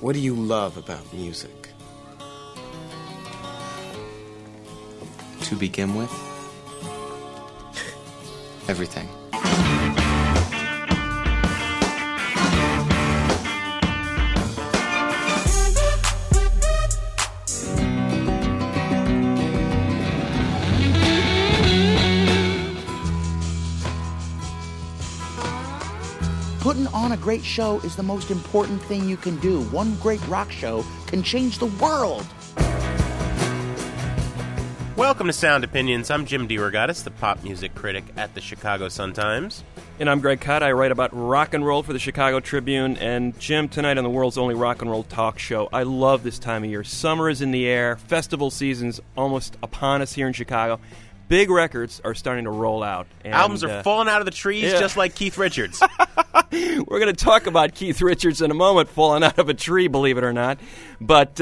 What do you love about music? To begin with, everything. Putting on a great show is the most important thing you can do. One great rock show can change the world. Welcome to Sound Opinions. I'm Jim DeRogatis, the pop music critic at the Chicago Sun-Times. And I'm Greg Kot. I write about rock and roll for the Chicago Tribune. And Jim, tonight on the world's only rock and roll talk show, I love this time of year. Summer is in the air. Festival season's almost upon us here in Chicago. Big records are starting to roll out. And albums are falling out of the trees, just like Keith Richards. We're going to talk about Keith Richards in a moment, falling out of a tree, believe it or not. But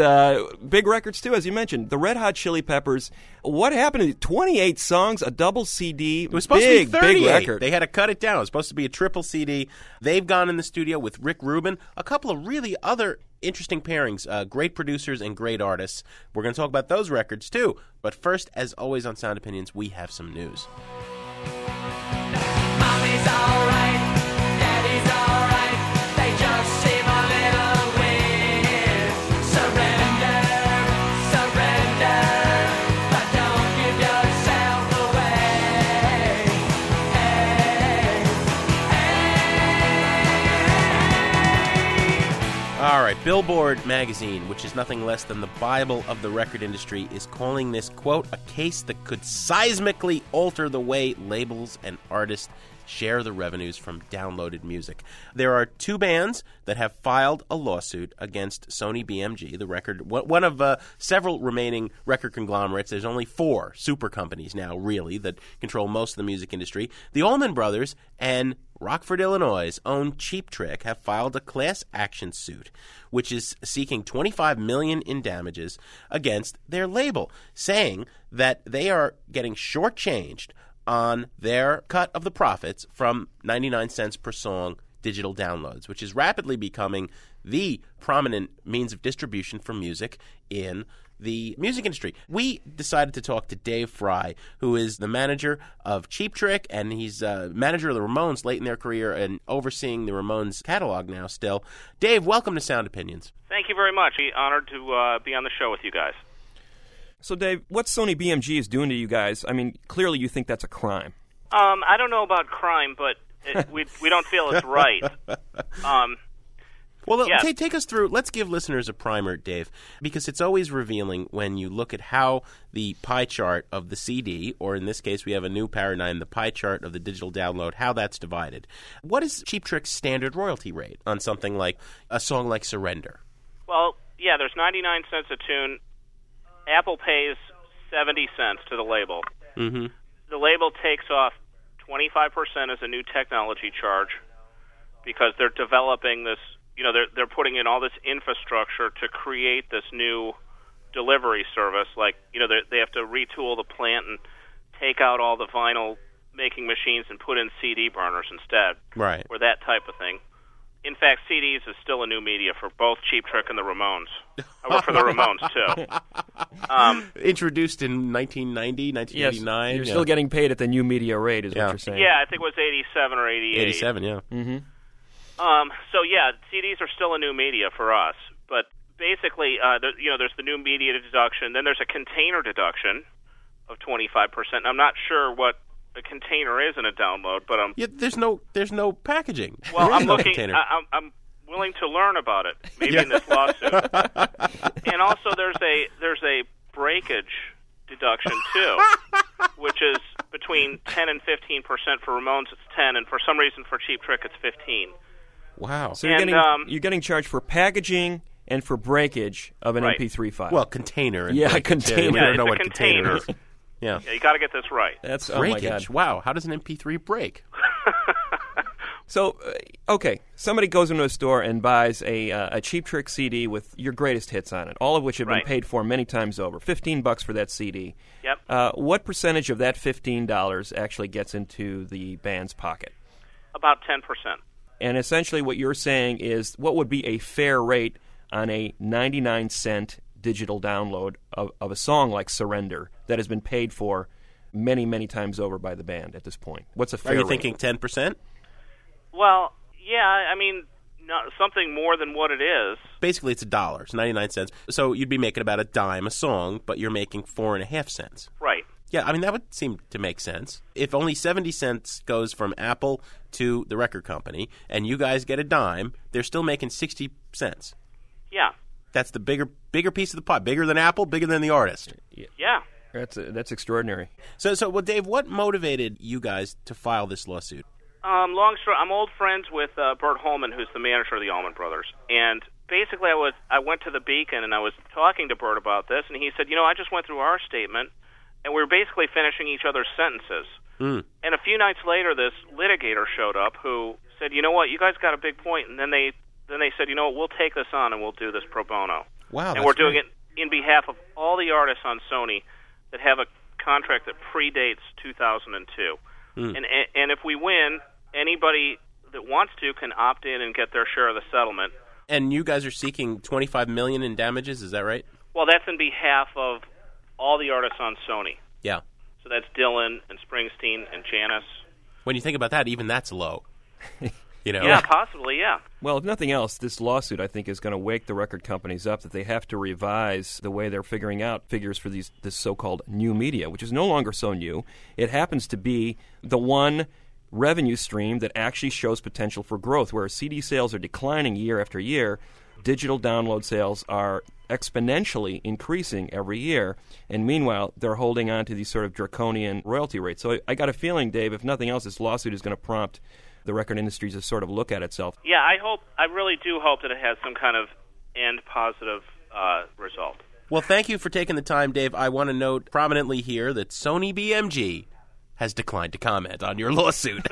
big records, too, as you mentioned. The Red Hot Chili Peppers. What happened to 28 songs, a double CD? It was supposed to be 38. Big record. They had to cut it down. It was supposed to be a triple CD. They've gone in the studio with Rick Rubin. A couple of really other interesting pairings, great producers and great artists. We're going to talk about those records, too. But first, as always on Sound Opinions, we have some news. Mommy's all right. Daddy's all right. They just seem a little weird. Surrender, surrender, but don't give yourself away. Hey, hey. All right, Billboard magazine, which is nothing less than the Bible of the record industry, is calling this, quote, a case that could seismically alter the way labels and artists share the revenues from downloaded music. There are two bands that have filed a lawsuit against Sony BMG, the record, one of several remaining record conglomerates. There's only four super companies now, really, that control most of the music industry. The Allman Brothers and Rockford, Illinois' own Cheap Trick have filed a class action suit, which is seeking $25 million in damages against their label, saying that they are getting shortchanged on their cut of the profits from 99 cents per song digital downloads, which is rapidly becoming the prominent means of distribution for music in the music industry. We decided to talk to Dave Fry, who is the manager of Cheap Trick, and he's manager of the Ramones late in their career and overseeing the Ramones catalog now still. Dave, welcome to Sound Opinions. Thank you very much. Honored to be on the show with you guys. So, Dave, what Sony BMG is doing to you guys, I mean, clearly you think that's a crime. I don't know about crime, but we don't feel it's right. Take us through. Let's give listeners a primer, Dave, because it's always revealing when you look at how the pie chart of the CD, or in this case we have a new paradigm, the pie chart of the digital download, how that's divided. What is Cheap Trick's standard royalty rate on something like a song like Surrender? Well, yeah, there's 99 cents a tune. Apple pays 70 cents to the label. Mm-hmm. The label takes off 25% as a new technology charge because they're developing this, you know, they're putting in all this infrastructure to create this new delivery service. Like, you know, they have to retool the plant and take out all the vinyl making machines and put in CD burners instead. Right. Or that type of thing. In fact, CDs is still a new media for both Cheap Trick and the Ramones. I work for the Ramones, too. Introduced in 1990, 1989. Yes, you're still getting paid at the new media rate is what you're saying. Yeah, I think it was 87 or 88. 87, yeah. Mm-hmm. CDs are still a new media for us. But basically, there's the new media deduction. Then there's a container deduction of 25%. I'm not sure what a container is in a download, but there's no packaging. Well, I'm looking. I'm willing to learn about it, maybe in this lawsuit. And also, there's a breakage deduction too, which is between 10% and 15%. For Ramones, it's 10%, and for some reason for Cheap Trick, it's 15%. Wow! So you're getting charged for packaging and for breakage of an MP3 file. Well, container. Yeah, container. We don't know what container is. Yeah, you got to get this right. That's breakage. Oh my God. Wow, how does an MP3 break? So, somebody goes into a store and buys a Cheap Trick CD with your greatest hits on it, all of which have been paid for many times over. $15 for that CD. Yep. What percentage of that $15 actually gets into the band's pocket? About 10%. And essentially, what you're saying is, what would be a fair rate on a 99-cent digital download of a song like Surrender that has been paid for many, many times over by the band at this point? What's a fair rate? Are you thinking 10%? Well, yeah, I mean, something more than what it is. Basically, it's $1. It's 99 cents. So you'd be making about a dime a song, but you're making 4.5 cents. Right. Yeah, I mean, that would seem to make sense. If only 70 cents goes from Apple to the record company, and you guys get a dime, they're still making 60 cents. Yeah. That's the bigger piece of the pie. Bigger than Apple, bigger than the artist. Yeah. That's extraordinary. So well, Dave, what motivated you guys to file this lawsuit? Long story, I'm old friends with Bert Holman, who's the manager of the Allman Brothers. And basically I went to the Beacon, and I was talking to Bert about this, and he said, I just went through our statement, and we were basically finishing each other's sentences. Mm. And a few nights later, this litigator showed up who said, you know what, you guys got a big point. And then they said, we'll take this on, and we'll do this pro bono. Wow. And we're doing it in behalf of all the artists on Sony that have a contract that predates 2002. Mm. And if we win, anybody that wants to can opt in and get their share of the settlement. And you guys are seeking $25 million in damages, is that right? Well, that's in behalf of all the artists on Sony. Yeah. So that's Dylan and Springsteen and Janis. When you think about that, even that's low. Yeah, possibly, yeah. Well, if nothing else, this lawsuit, I think, is going to wake the record companies up that they have to revise the way they're figuring out figures for this so-called new media, which is no longer so new. It happens to be the one revenue stream that actually shows potential for growth, where CD sales are declining year after year, digital download sales are exponentially increasing every year, and meanwhile, they're holding on to these sort of draconian royalty rates. So I got a feeling, Dave, if nothing else, this lawsuit is going to prompt the record industry to sort of look at itself. Yeah, I really do hope that it has some kind of end positive result. Well, thank you for taking the time, Dave. I want to note prominently here that Sony BMG has declined to comment on your lawsuit.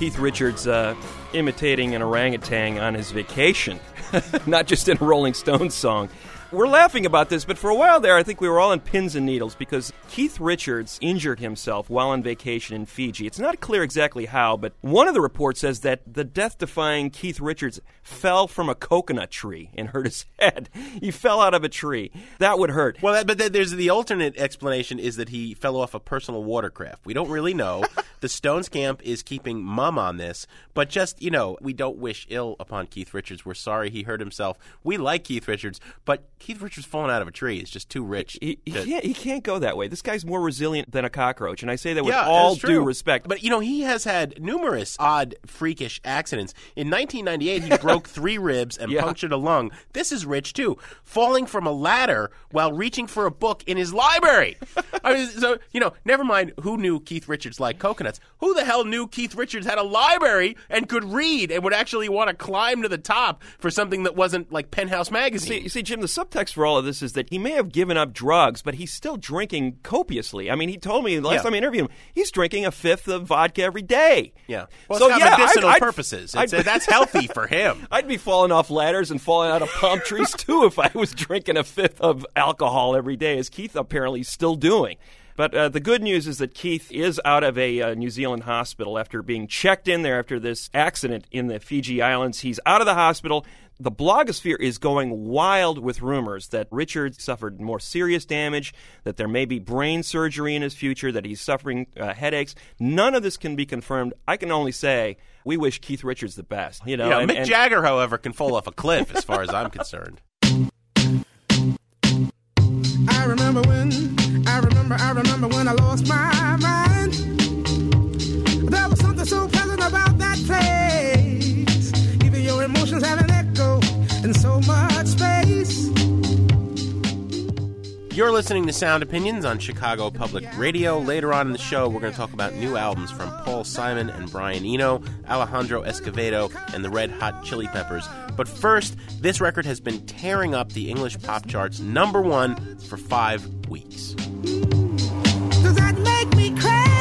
Keith Richards imitating an orangutan on his vacation, not just in a Rolling Stones song. We're laughing about this, but for a while there, I think we were all in pins and needles because Keith Richards injured himself while on vacation in Fiji. It's not clear exactly how, but one of the reports says that the death-defying Keith Richards fell from a coconut tree and hurt his head. He fell out of a tree. That would hurt. Well, but there's the alternate explanation is that he fell off a personal watercraft. We don't really know. The Stones camp is keeping mum on this, but just, we don't wish ill upon Keith Richards. We're sorry he hurt himself. We like Keith Richards, but Keith Richards falling out of a tree is just too rich. He can't go that way. This guy's more resilient than a cockroach, and I say that with all due respect. But, he has had numerous odd, freakish accidents. In 1998, he broke 3 ribs and punctured a lung. This is rich, too. Falling from a ladder while reaching for a book in his library. I mean, so, never mind who knew Keith Richards liked coconut. Who the hell knew Keith Richards had a library and could read and would actually want to climb to the top for something that wasn't like Penthouse magazine? You see, Jim, the subtext for all of this is that he may have given up drugs, but he's still drinking copiously. I mean, he told me last time I interviewed him, he's drinking a fifth of vodka every day. Yeah. Well, so, it's got medicinal purposes. That's healthy for him. I'd be falling off ladders and falling out of palm trees, too, if I was drinking a fifth of alcohol every day, as Keith apparently is still doing. But the good news is that Keith is out of a New Zealand hospital after being checked in there after this accident in the Fiji Islands. He's out of the hospital. The blogosphere is going wild with rumors that Richards suffered more serious damage, that there may be brain surgery in his future, that he's suffering headaches. None of this can be confirmed. I can only say we wish Keith Richards the best. Mick Jagger, however, can fall off a cliff as far as I'm concerned. I remember when I lost my mind. There was something so pleasant about that place. Even your emotions have an echo in so much space. You're listening to Sound Opinions on Chicago Public Radio. Later on in the show, we're going to talk about new albums from Paul Simon and Brian Eno, Alejandro Escovedo, and the Red Hot Chili Peppers. But first, this record has been tearing up the English pop charts, number 1 for 5 weeks. Does that make me crazy?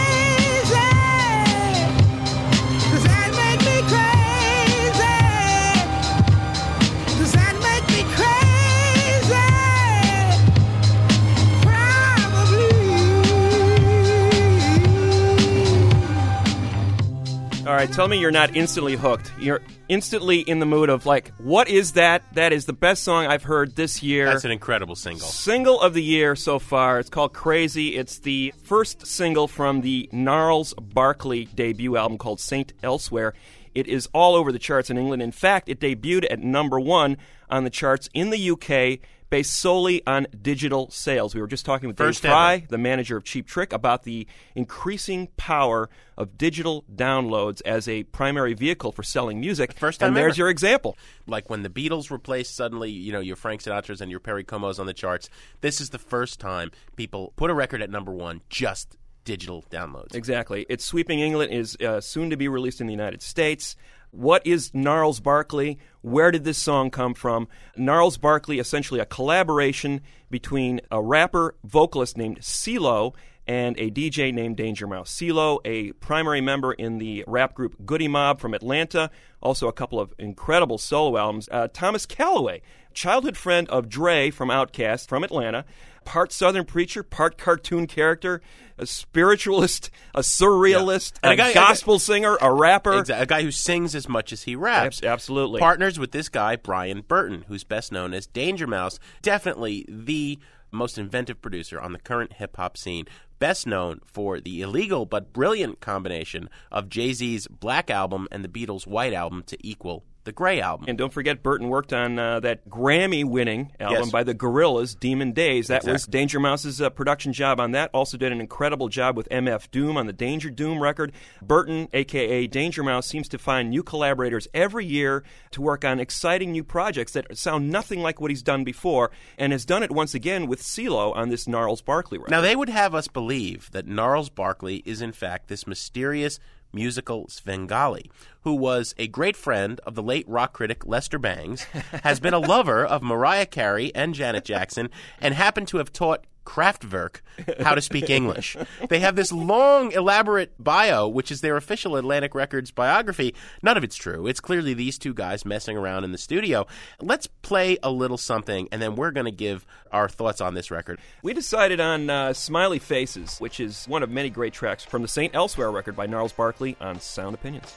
All right, tell me you're not instantly hooked. You're instantly in the mood of like, what is that? That is the best song I've heard this year. That's an incredible single. Single of the year so far. It's called Crazy. It's the first single from the Gnarls Barkley debut album called Saint Elsewhere. It is all over the charts in England. In fact, it debuted at number 1 on the charts in the UK, based solely on digital sales. We were just talking with Dave Fry, the manager of Cheap Trick, about the increasing power of digital downloads as a primary vehicle for selling music. There's your example. Like when the Beatles were placed suddenly, you know, your Frank Sinatras and your Perry Comos on the charts. This is the first time people put a record at number 1 just digital downloads. Exactly. It's sweeping England, is soon to be released in the United States. What is Gnarls Barkley? Where did this song come from? Gnarls Barkley, essentially a collaboration between a rapper vocalist named CeeLo and a DJ named Danger Mouse. CeeLo, a primary member in the rap group Goody Mob from Atlanta, also a couple of incredible solo albums. Thomas Calloway, childhood friend of Dre from OutKast from Atlanta, part Southern preacher, part cartoon character, a spiritualist, a surrealist, a gospel singer, a rapper. Exactly, a guy who sings as much as he raps. Absolutely. Partners with this guy, Brian Burton, who's best known as Danger Mouse, definitely the most inventive producer on the current hip-hop scene, best known for the illegal but brilliant combination of Jay-Z's Black Album and the Beatles' White Album to equal the Grey Album. And don't forget, Burton worked on that Grammy-winning album by the Gorillaz, Demon Days. That was Danger Mouse's production job on that. Also did an incredible job with MF Doom on the Danger Doom record. Burton, a.k.a. Danger Mouse, seems to find new collaborators every year to work on exciting new projects that sound nothing like what he's done before, and has done it once again with CeeLo on this Gnarls Barkley record. Now, they would have us believe that Gnarls Barkley is, in fact, this mysterious musical Svengali, who was a great friend of the late rock critic Lester Bangs, has been a lover of Mariah Carey and Janet Jackson, and happened to have taught Kraftwerk how to speak English. They have this long, elaborate bio, which is their official Atlantic Records biography. None of it's true. It's clearly these two guys messing around in the studio. Let's play a little something, and then we're going to give our thoughts on this record. We decided on Smiley Faces, which is one of many great tracks from the Saint Elsewhere record by Gnarls Barkley on Sound Opinions.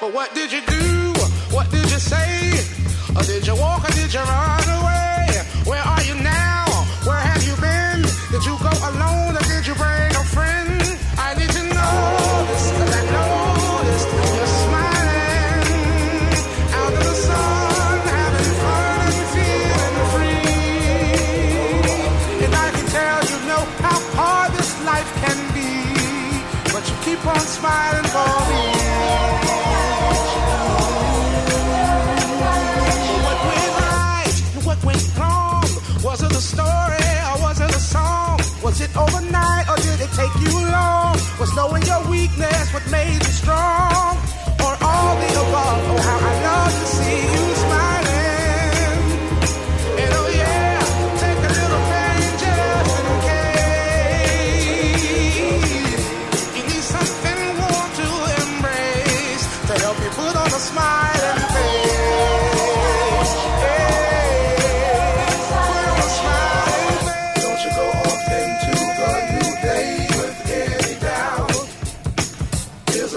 But what did you do? What did you say? Or did you walk or did you run away? Where are you now? Where have you been? Did you go alone or did you bring a friend? I need to know this, 'cause I noticed you're smiling out in the sun, having fun and feeling free. And I can tell you know how hard this life can be, but you keep on smiling for me. Was it overnight or did it take you long? Was knowing your weakness what made you strong? Or all the above? Oh, how I love to see you smiling. And oh yeah, take a little pain just in case. You need something warm to embrace to help you put on a smiling face.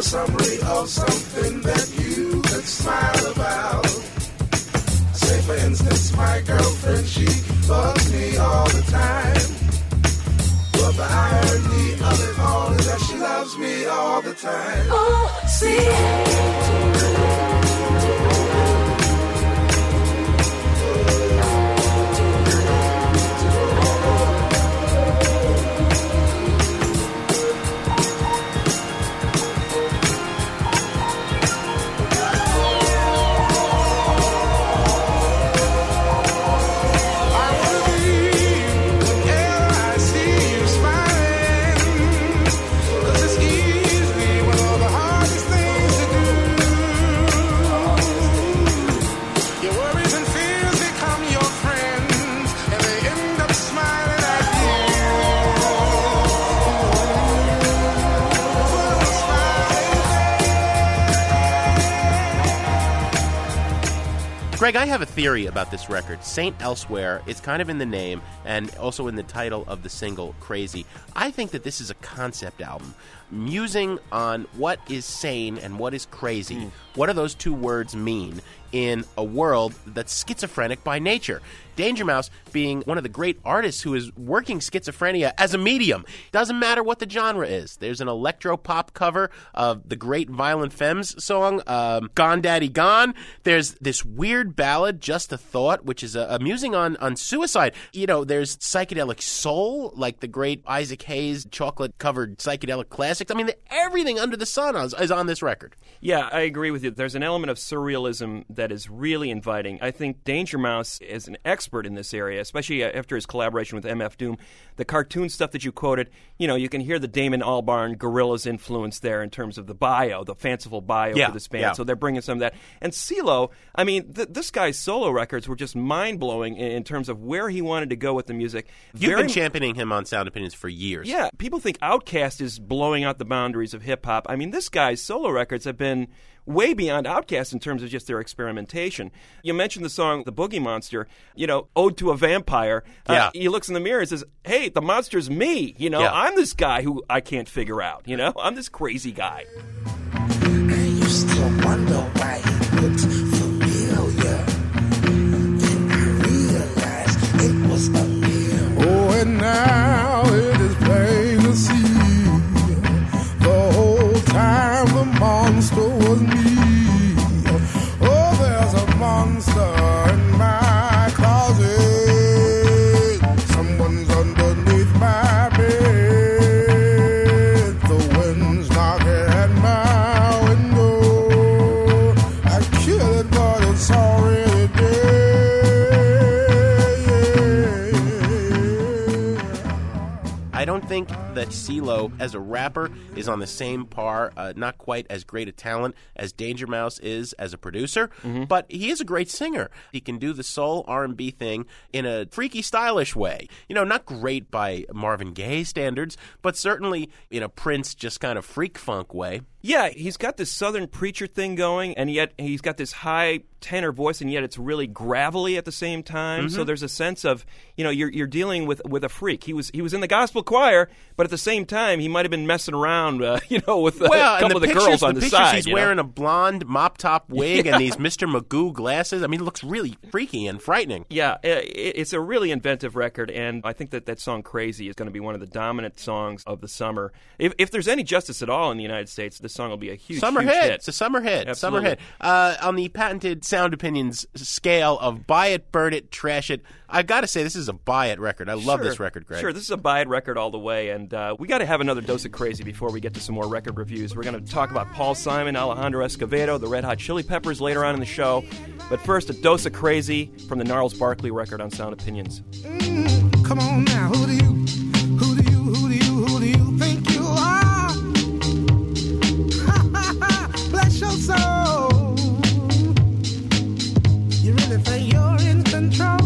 Summary of something that you could smile about. Say for instance, my girlfriend, she bugs me all the time, but the irony of it all is that she loves me all the time. Oh, see. Greg, I have a theory about this record. Saint Elsewhere is kind of in the name and also in the title of the single, Crazy. I think that this is a concept album, musing on what is sane and what is crazy. What do those two words mean in a world that's schizophrenic by nature? Danger Mouse being one of the great artists who is working schizophrenia as a medium. Doesn't matter what the genre is. There's an electro-pop cover of the great Violent Femmes song, Gone Daddy Gone. There's this weird ballad, Just a Thought, which is a musing on suicide. You know, there's psychedelic soul, like the great Isaac Hayes chocolate-covered psychedelic classics. I mean, everything under the sun is on this record. Yeah, I agree with you. There's an element of surrealism that is really inviting. I think Danger Mouse is an expert in this area, especially after his collaboration with MF Doom. The cartoon stuff that you quoted, you know, you can hear the Damon Albarn Gorillaz influence there in terms of the bio, the fanciful bio for this band. Yeah. So they're bringing some of that. And CeeLo, I mean, this guy's solo records were just mind-blowing in terms of where he wanted to go with the music. You've been championing him on Sound Opinions for years. Yeah. People think OutKast is blowing out the boundaries of hip-hop. I mean, this guy's solo records have been way beyond OutKast in terms of just their experimentation. You mentioned the song The Boogie Monster, you know, Ode to a Vampire. He looks in the mirror and says, hey, the monster's me. You know, I'm this guy who I can't figure out. You know, I'm this crazy guy. I used to wonder why he looked familiar. Then I realized it was a mirror. Oh, and now it is plain to see the whole time the monster was me. Oh, there's a monster in my closet. Someone's underneath my bed. The wind's knocking at my window. I killed it, but it's already dead. I don't think that CeeLo as a rapper is on the same par, not quite as great a talent as Danger Mouse is as a producer, but he is a great singer. He can do the soul R&B thing in a freaky, stylish way. You know, not great by Marvin Gaye standards, but certainly in a Prince just kind of freak funk way. Yeah, he's got this Southern preacher thing going, and yet he's got this high tenor voice, and yet it's really gravelly at the same time. So there's a sense of, you know, you're dealing with a freak. He was in the gospel choir, but at the same time, he might have been messing around, you know, with a couple of the girls on the side. He's wearing a blonde mop top wig and these Mr. Magoo glasses. I mean, it looks really freaky and frightening. Yeah, it's a really inventive record, and I think that song "Crazy" is going to be one of the dominant songs of the summer. If there's any justice at all in the United States, this song will be a huge summer huge hit. It's a summer hit. Absolutely. Summer hit. On the patented Sound Opinions scale of buy it, burn it, trash it, I've got to say this is a buy it record. I love this record, Greg. Sure, this is a buy it record all the way, and we got to have another dose of crazy before we get to some more record reviews. We're going to talk about Paul Simon, Alejandro Escovedo, the Red Hot Chili Peppers later on in the show. But first, a dose of crazy from the Gnarls Barkley record on Sound Opinions. Come on now, who do you think you are? Bless your soul. You really think you're in control?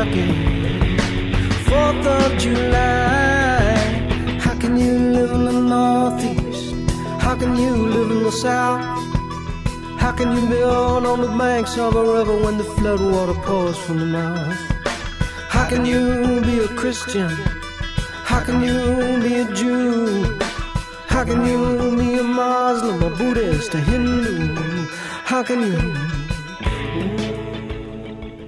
Kentucky, 4th of July. How can you live in the Northeast? How can you live in the South? How can you build on the banks of a river when the flood water pours from the mouth? How can you be a Christian? How can you be a Jew? How can you be a Muslim, a Buddhist, a Hindu? How can you?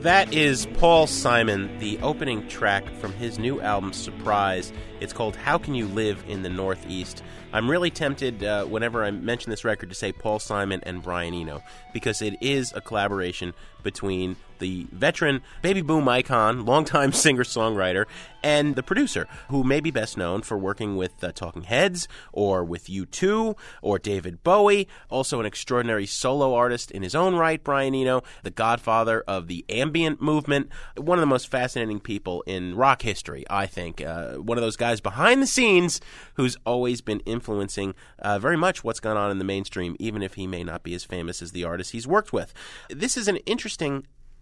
That is Paul Simon, the opening track from his new album, Surprise. It's called How Can You Live in the Northeast? I'm really tempted, whenever I mention this record, to say Paul Simon and Brian Eno, because it is a collaboration between the veteran baby boom icon, longtime singer-songwriter, and the producer, who may be best known for working with Talking Heads, or with U2, or David Bowie, also an extraordinary solo artist in his own right, Brian Eno, the godfather of the ambient movement, one of the most fascinating people in rock history, I think. One of those guys behind the scenes who's always been influencing very much what's gone on in the mainstream, even if he may not be as famous as the artists he's worked with. This is an interesting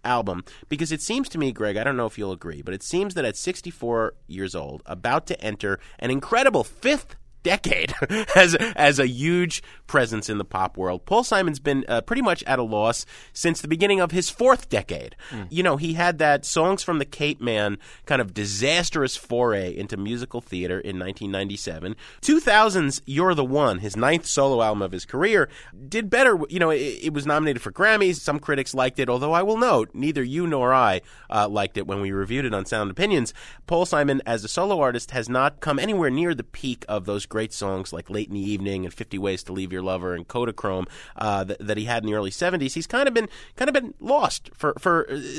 album, because it seems to me, Greg, I don't know if you'll agree, but it seems that at 64 years old, about to enter an incredible fifth decade as a huge presence in the pop world, Paul Simon's been pretty much at a loss since the beginning of his fourth decade. You know, he had that Songs from the Cape Man kind of disastrous foray into musical theater in 1997. 2000's You're the One, his ninth solo album of his career, did better. You know, it was nominated for Grammys. Some critics liked it, although I will note, neither you nor I liked it when we reviewed it on Sound Opinions. Paul Simon, as a solo artist, has not come anywhere near the peak of those great songs like Late in the Evening and 50 Ways to Leave Your Lover and Kodachrome that he had in the early 70s. He's kind of been lost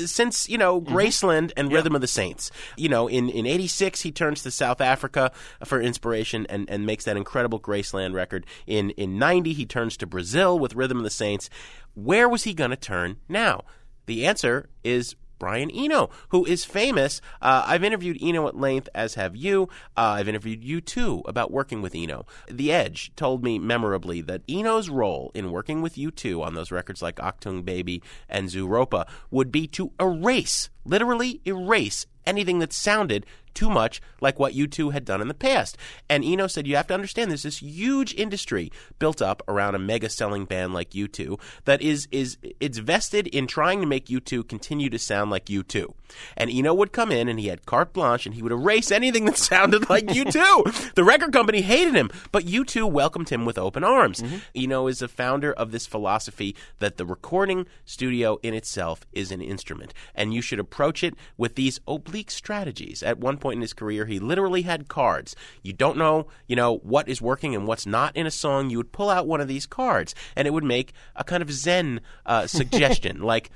since, you know, Graceland and Rhythm of the Saints. You know, in 86, he turns to South Africa for inspiration and makes that incredible Graceland record. In 90, he turns to Brazil with Rhythm of the Saints. Where was he going to turn now? The answer is Brian Eno, who is famous. I've interviewed Eno at length, as have you. I've interviewed you, too, about working with Eno. The Edge told me memorably that Eno's role in working with U2 on those records like Achtung Baby and Zooropa would be to erase, literally erase, anything that sounded too much like what U2 had done in the past. And Eno said, you have to understand, there's this huge industry built up around a mega-selling band like U2 that it's vested in trying to make U2 continue to sound like U2. And Eno would come in, and he had carte blanche, and he would erase anything that sounded like U2. The record company hated him, but U2 welcomed him with open arms. Eno is a founder of this philosophy that the recording studio in itself is an instrument, and you should approach it with these oblique strategies. At one point in his career, he literally had cards. You don't know, you know, what is working and what's not in a song. You would pull out one of these cards, and it would make a kind of Zen suggestion, like,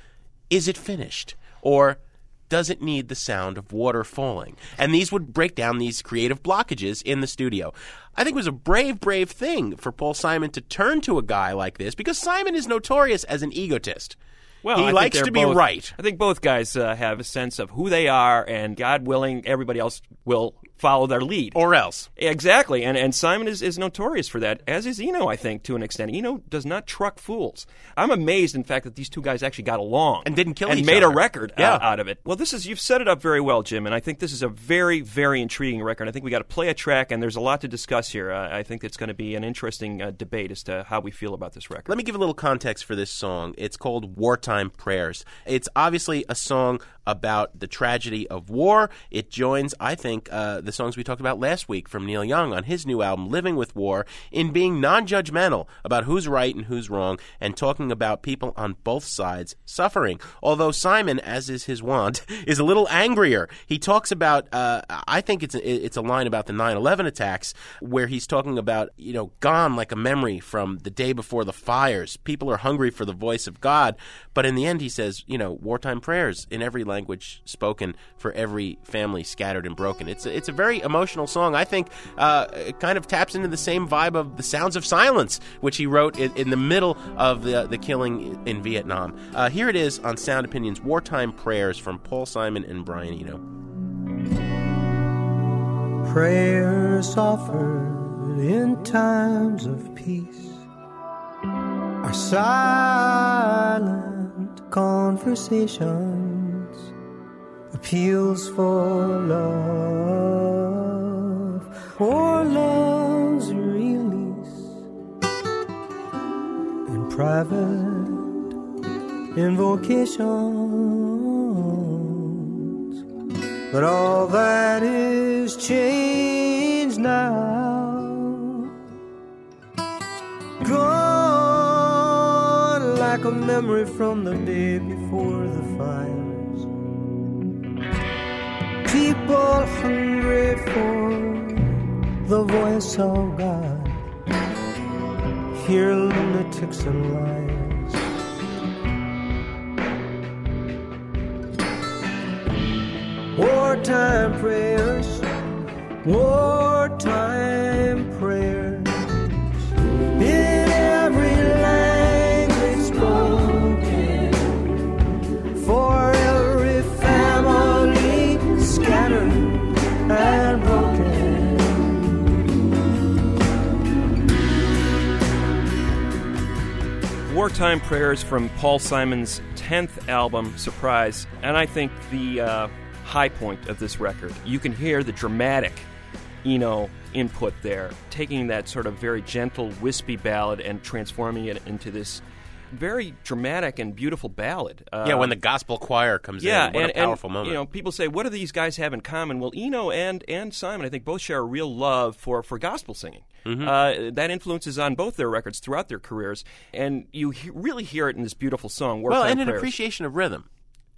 is it finished? Or does it need the sound of water falling? And these would break down these creative blockages in the studio. I think it was a brave, brave thing for Paul Simon to turn to a guy like this, because Simon is notorious as an egotist. Well, he likes to be right. I think both guys have a sense of who they are, and God willing, everybody else will follow their lead. Or else. Exactly, and Simon is notorious for that, as is Eno, I think, to an extent. Eno does not truck fools. I'm amazed, in fact, that these two guys actually got along. And didn't kill each other. And made a record out of it. Well, this is, you've set it up very well, Jim, and I think this is a very, very intriguing record. I think we got to play a track, and there's a lot to discuss here. I think it's going to be an interesting debate as to how we feel about this record. Let me give a little context for this song. It's called Wartime Prayers. It's obviously a song about the tragedy of war. It joins, I think, the songs we talked about last week from Neil Young on his new album, Living with War, in being non-judgmental about who's right and who's wrong, and talking about people on both sides suffering. Although Simon, as is his wont, is a little angrier. He talks about, I think it's a line about the 9/11 attacks, where he's talking about, you know, gone like a memory from the day before the fires. People are hungry for the voice of God. But in the end, he says, you know, wartime prayers in every language spoken for every family scattered and broken. It's a very emotional song. I think it kind of taps into the same vibe of The Sounds of Silence, which he wrote in the middle of the killing in Vietnam. Here it is on Sound Opinions, Wartime Prayers from Paul Simon and Brian Eno. Prayers offered in times of peace are silent conversations, appeals for love or love's release in private invocations. But all that is changed now. Gone like a memory from the day before the fires. People hungry for the voice of God. Hear lunatics and liars. Wartime prayers, wartime prayers. And broken. Wartime Prayers from Paul Simon's 10th album, Surprise, and I think the high point of this record. You can hear the dramatic Eno input there, taking that sort of very gentle, wispy ballad and transforming it into this very dramatic and beautiful ballad. Yeah, when the gospel choir comes in, what a powerful moment. You know, people say, what do these guys have in common? Well, Eno and Simon, I think, both share a real love for gospel singing. Mm-hmm. That influence is on both their records throughout their careers, and you really hear it in this beautiful song, Wartime Prayers. Well, and an appreciation of rhythm.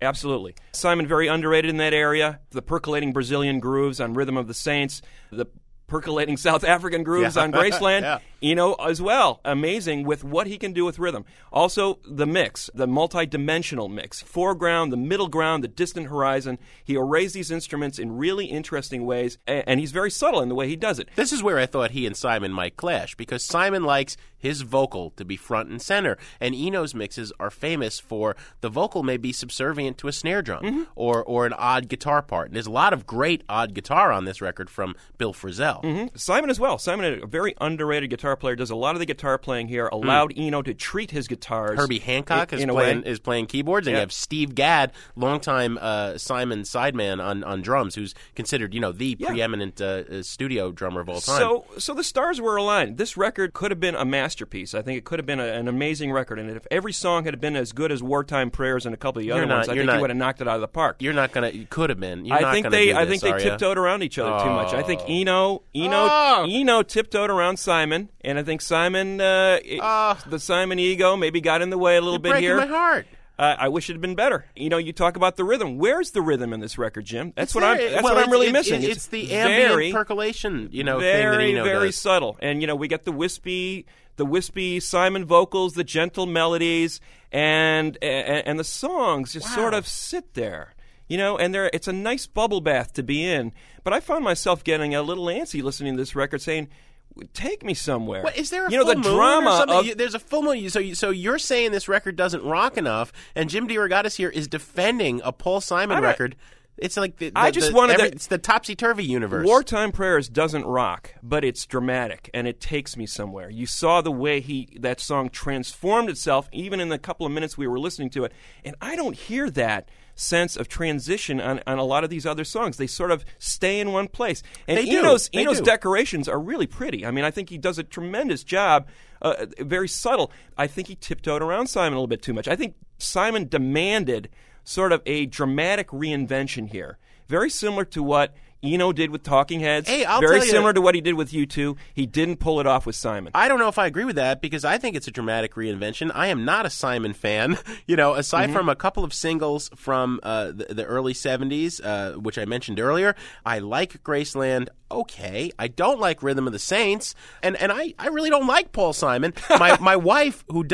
Absolutely. Simon, very underrated in that area. The percolating Brazilian grooves on Rhythm of the Saints, the percolating South African grooves on Graceland, Eno as well. Amazing with what he can do with rhythm. Also, the mix, the multi-dimensional mix. Foreground, the middle ground, the distant horizon. He arrays these instruments in really interesting ways, and he's very subtle in the way he does it. This is where I thought he and Simon might clash, because Simon likes his vocal to be front and center, and Eno's mixes are famous for the vocal may be subservient to a snare drum or an odd guitar part. And there's a lot of great odd guitar on this record from Bill Frisell. Mm-hmm. Simon as well. Simon, a very underrated guitar player, does a lot of the guitar playing here, allowed Eno to treat his guitars. Herbie Hancock is playing keyboards, and you have Steve Gadd, longtime Simon sideman on drums, who's considered the preeminent studio drummer of all time. So the stars were aligned. This record could have been a masterpiece. I think it could have been an amazing record, and if every song had been as good as Wartime Prayers and a couple of the other ones, I think you would have knocked it out of the park. You're not going to. You could have been. I think they tiptoed around each other too much. I think Eno tiptoed around Simon, and I think Simon, the Simon ego, maybe got in the way a little bit here. You're breaking my heart. I wish it had been better. You talk about the rhythm. Where's the rhythm in this record, Jim? That's what I'm really missing. It's the ambient percolation, thing that Eno very does. Subtle. And we get the wispy Simon vocals, the gentle melodies, and the songs just sort of sit there. And it's a nice bubble bath to be in. But I found myself getting a little antsy listening to this record, saying, take me somewhere. What, is there a full moon drama or something? There's a full moon. So you're saying this record doesn't rock enough, and Jim DeRogatis here is defending a Paul Simon record. It's like it's the topsy-turvy universe. Wartime Prayers doesn't rock, but it's dramatic, and it takes me somewhere. You saw the way that song transformed itself, even in the couple of minutes we were listening to it, and I don't hear that sense of transition on a lot of these other songs. They sort of stay in one place. And Eno's decorations are really pretty. I mean, I think he does a tremendous job, very subtle. I think he tiptoed around Simon a little bit too much. I think Simon demanded sort of a dramatic reinvention here, very similar to what Eno did with Talking Heads, very similar to what he did with U2. He didn't pull it off with Simon. I don't know if I agree with that, because I think it's a dramatic reinvention. I am not a Simon fan, aside from a couple of singles from the early 70s, which I mentioned earlier. I like Graceland. Okay, I don't like Rhythm of the Saints, and I really don't like Paul Simon. My wife, who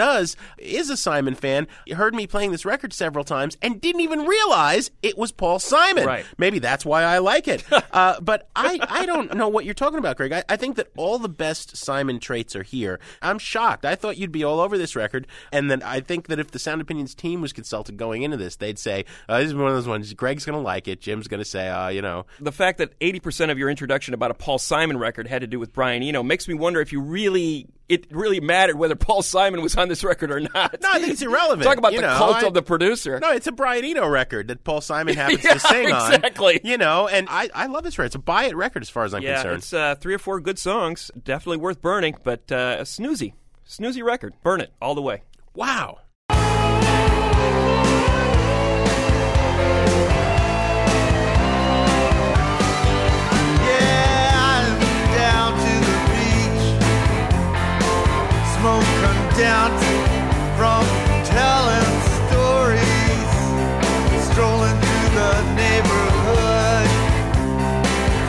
is a Simon fan, heard me playing this record several times and didn't even realize it was Paul Simon. Right. Maybe that's why I like it. But I don't know what you're talking about, Greg. I think that all the best Simon traits are here. I'm shocked. I thought you'd be all over this record, and then I think that if the Sound Opinions team was consulted going into this, they'd say, this is one of those ones, Greg's going to like it, Jim's going to say, The fact that 80% of your introduction about a Paul Simon record had to do with Brian Eno makes me wonder if you really it really mattered whether Paul Simon was on this record or not. No, I think it's irrelevant. Talk about the cult of the producer. No, it's a Brian Eno record that Paul Simon happens to sing on. Exactly. You know, and I love this record. It's a buy it record as far as I'm concerned. Yeah, it's 3 or 4 good songs. Definitely worth burning, but a snoozy record. Burn it all the way. Wow. Come down from telling stories, strolling through the neighborhood,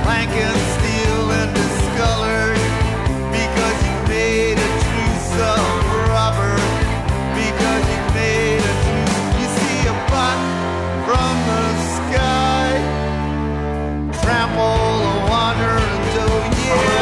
clanking steel and discolored, because you made a truce of rubber, because you made a truce. You see a buck from the sky, trample a wandering doe, yeah.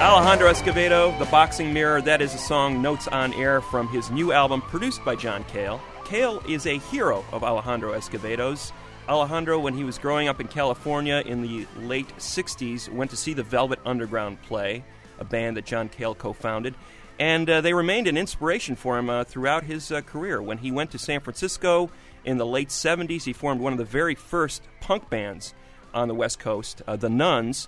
Alejandro Escovedo, The Boxing Mirror, that is a song, Notes on Air, from his new album, produced by John Cale. Cale is a hero of Alejandro Escovedo's. Alejandro, when he was growing up in California in the late 60s, went to see the Velvet Underground play, a band that John Cale co-founded, and they remained an inspiration for him throughout his career. When he went to San Francisco in the late 70s, he formed one of the very first punk bands on the West Coast, the Nuns,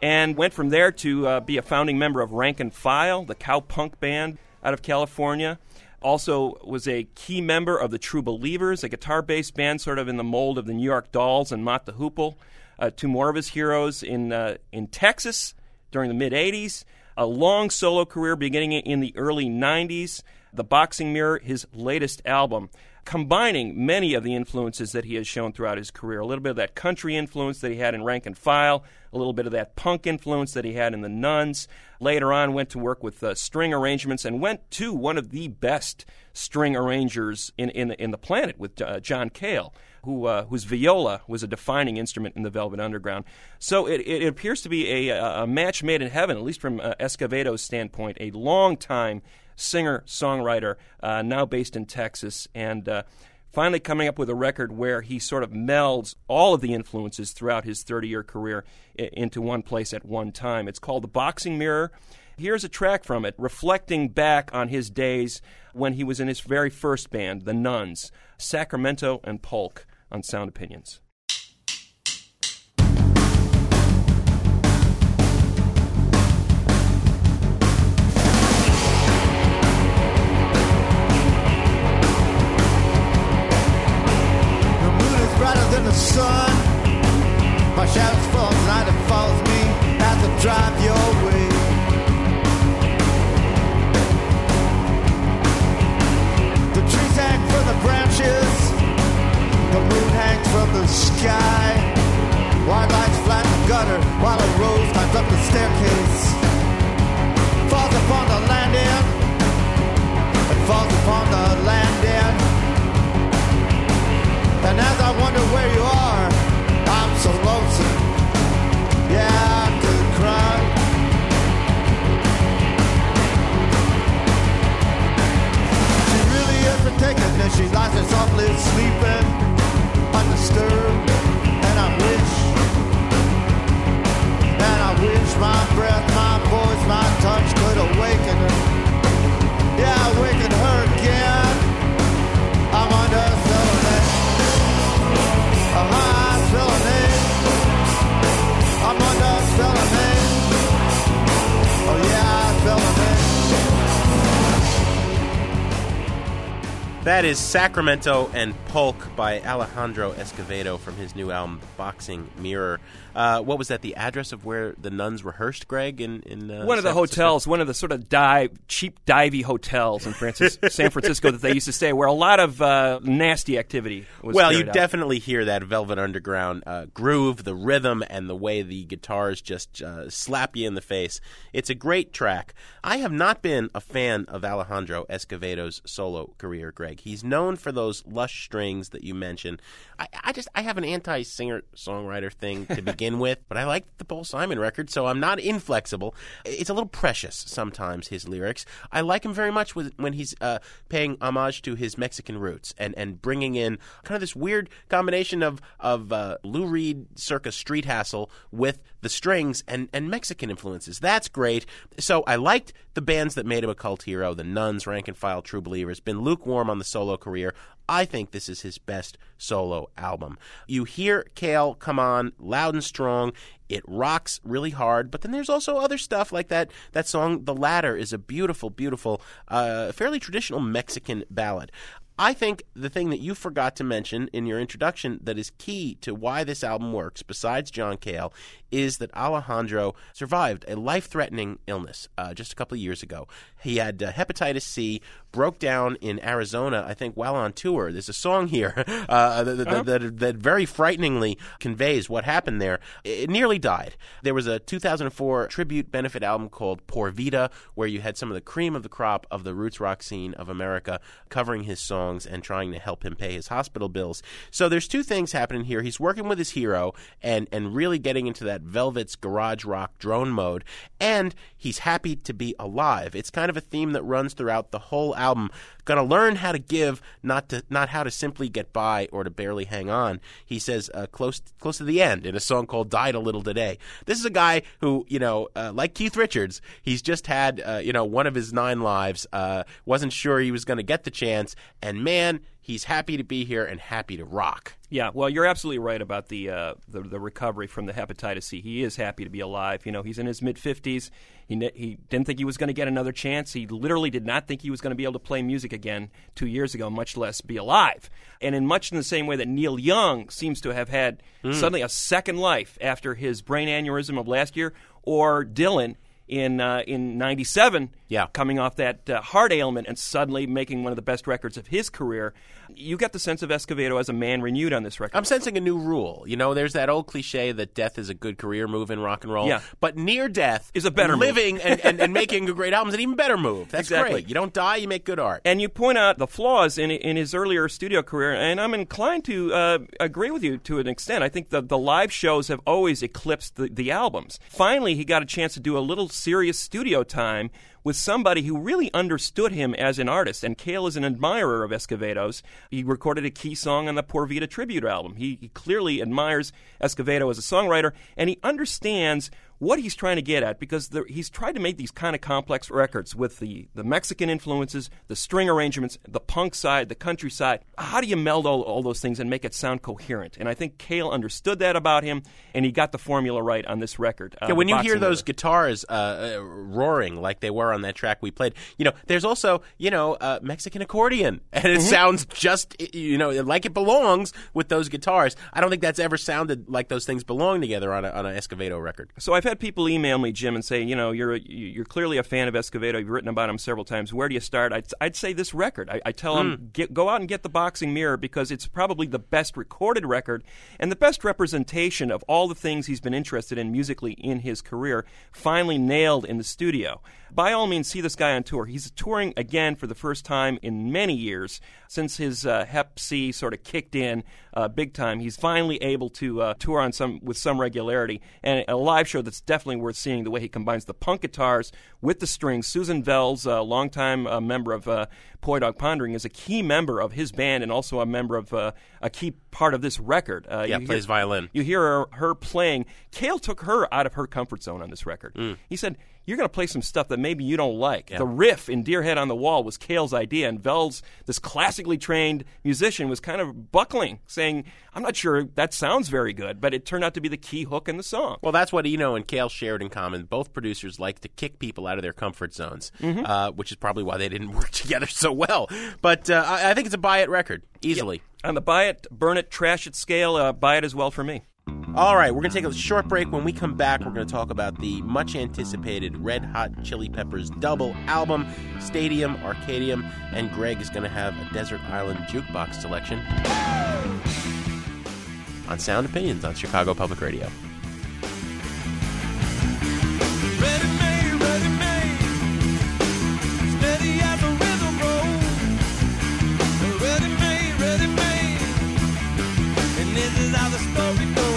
and went from there to be a founding member of Rank and File, the cowpunk band out of California. Also was a key member of the True Believers, a guitar-based band sort of in the mold of the New York Dolls and Mott the Hoople. Two more of his heroes in Texas during the mid-'80s. A long solo career beginning in the early 90s. The Boxing Mirror, his latest album, combining many of the influences that he has shown throughout his career. A little bit of that country influence that he had in Rank and File, a little bit of that punk influence that he had in the Nuns. Later on, went to work with string arrangements and went to one of the best string arrangers in the planet with John Cale, whose viola was a defining instrument in the Velvet Underground. So it appears to be a match made in heaven, at least from Escovedo's standpoint, a long time singer-songwriter, now based in Texas, and finally coming up with a record where he sort of melds all of the influences throughout his 30-year career into one place at one time. It's called The Boxing Mirror. Here's a track from it, reflecting back on his days when he was in his very first band, The Nuns, Sacramento and Polk, on Sound Opinions. Sun, my shadows fall, night it follows me as I drive your way. The trees hang from the branches, the moon hangs from the sky. Wide lights flatten the gutter while a rose climbs up the staircase, falls upon the landing, it falls upon the landing. And as I wonder where you are, I'm so lonesome, yeah, I could cry. She really is partaking, and she lies there softly sleeping, undisturbed, and I wish my breath, my voice, my touch could awaken her, yeah, awaken her again. I'm under I'm under spelling it. Oh yeah, spelling it. That is Sacramento and Polk by Alejandro Escovedo from his new album, Boxing Mirror. What was that, the address of where the Nuns rehearsed, Greg? In one of the hotels, one of the sort of cheap, divey hotels in San Francisco that they used to stay, where a lot of nasty activity was. Well, you definitely hear that Velvet Underground groove, the rhythm, and the way the guitars just slap you in the face. It's a great track. I have not been a fan of Alejandro Escovedo's solo career, Greg. He's known for those lush strings that you mentioned. I have an anti-singer-songwriter thing to begin begin with, but I liked the Paul Simon record, so I'm not inflexible. It's a little precious sometimes, his lyrics. I like him very much when he's paying homage to his Mexican roots and bringing in kind of this weird combination of Lou Reed circa street hassle with the strings and Mexican influences. That's great. So I liked the bands that made him a cult hero, the Nuns, Rank and File, True Believers. Been lukewarm on the solo career. I think this is his best solo album. You hear Cale come on loud and strong. It rocks really hard, but then there's also other stuff like that song, The Ladder, is a beautiful, beautiful, fairly traditional Mexican ballad. I think the thing that you forgot to mention in your introduction that is key to why this album works, besides John Cale, is that Alejandro survived a life-threatening illness just a couple of years ago. He had hepatitis C, broke down in Arizona, I think, while on tour. There's a song here that very frighteningly conveys what happened there. It nearly died. There was a 2004 tribute benefit album called Por Vida, where you had some of the cream of the crop of the roots rock scene of America covering his songs and trying to help him pay his hospital bills. So there's two things happening here. He's working with his hero and really getting into that Velvet's garage rock drone mode, and he's happy to be alive. It's kind of a theme that runs throughout the whole album. Gonna learn how to give, not how to simply get by or to barely hang on, he says close to the end in a song called Died a Little Today. This is a guy who, like Keith Richards, he's just had, one of his 9 lives, wasn't sure he was going to get the chance, and man, he's happy to be here and happy to rock. Yeah, well, you're absolutely right about the recovery from the hepatitis C. He is happy to be alive. He's in his mid-50s. He didn't think he was going to get another chance. He literally did not think he was going to be able to play music again 2 years ago, much less be alive. And in much in the same way that Neil Young seems to have had suddenly a second life after his brain aneurysm of last year, or Dylan in 97, coming off that heart ailment and suddenly making one of the best records of his career. You got the sense of Escovedo as a man renewed on this record. I'm sensing a new rule. There's that old cliche that death is a good career move in rock and roll, but near death is a better living and making a great album is an even better move. That's exactly. Great. You don't die, you make good art. And you point out the flaws in his earlier studio career, and I'm inclined to agree with you to an extent. I think the live shows have always eclipsed the albums. Finally, he got a chance to do a little serious studio time with somebody who really understood him as an artist, and Cale is an admirer of Escovedo's. He recorded a key song on the Por Vida tribute album. He clearly admires Escovedo as a songwriter, and he understands what he's trying to get at, because he's tried to make these kind of complex records with the Mexican influences, the string arrangements, the punk side, the country side. How do you meld all those things and make it sound coherent? And I think Cale understood that about him, and he got the formula right on this record. When you hear those guitars roaring like they were on that track we played, there's also, Mexican accordion, and it sounds just, like it belongs with those guitars. I don't think that's ever sounded like those things belong together on an Escovedo record. So I've had people email me, Jim, and say, you're clearly a fan of Escovedo. You've written about him several times. Where do you start? I'd say this record. I tell them, go out and get The Boxing Mirror, because it's probably the best recorded record and the best representation of all the things he's been interested in musically in his career, finally nailed in the studio. By all means, see this guy on tour. He's touring again for the first time in many years since his Hep C sort of kicked in big time. He's finally able to tour with some regularity, and a live show that's definitely worth seeing, the way he combines the punk guitars with the strings. Susan Vels, a longtime member of Poydog Pondering, is a key member of his band and also a member of a key part of this record. Plays violin. You hear her playing. Cale took her out of her comfort zone on this record. He said, you're going to play some stuff that maybe you don't like. Yeah. The riff in Deer Head on the Wall was Cale's idea, and Vels, this classically trained musician, was kind of buckling, saying, I'm not sure that sounds very good, but it turned out to be the key hook in the song. Well, that's what Eno and Cale shared in common. Both producers like to kick people out of their comfort zones, which is probably why they didn't work together so well. But I think it's a buy-it record, easily. Yeah. On the buy-it, burn-it, trash-it scale, buy-it as well for me. All right, we're going to take a short break. When we come back, we're going to talk about the much-anticipated Red Hot Chili Peppers double album, Stadium, Arcadium, and Greg is going to have a Desert Island Jukebox selection on Sound Opinions on Chicago Public Radio. Ready-made, and this is how the story goes.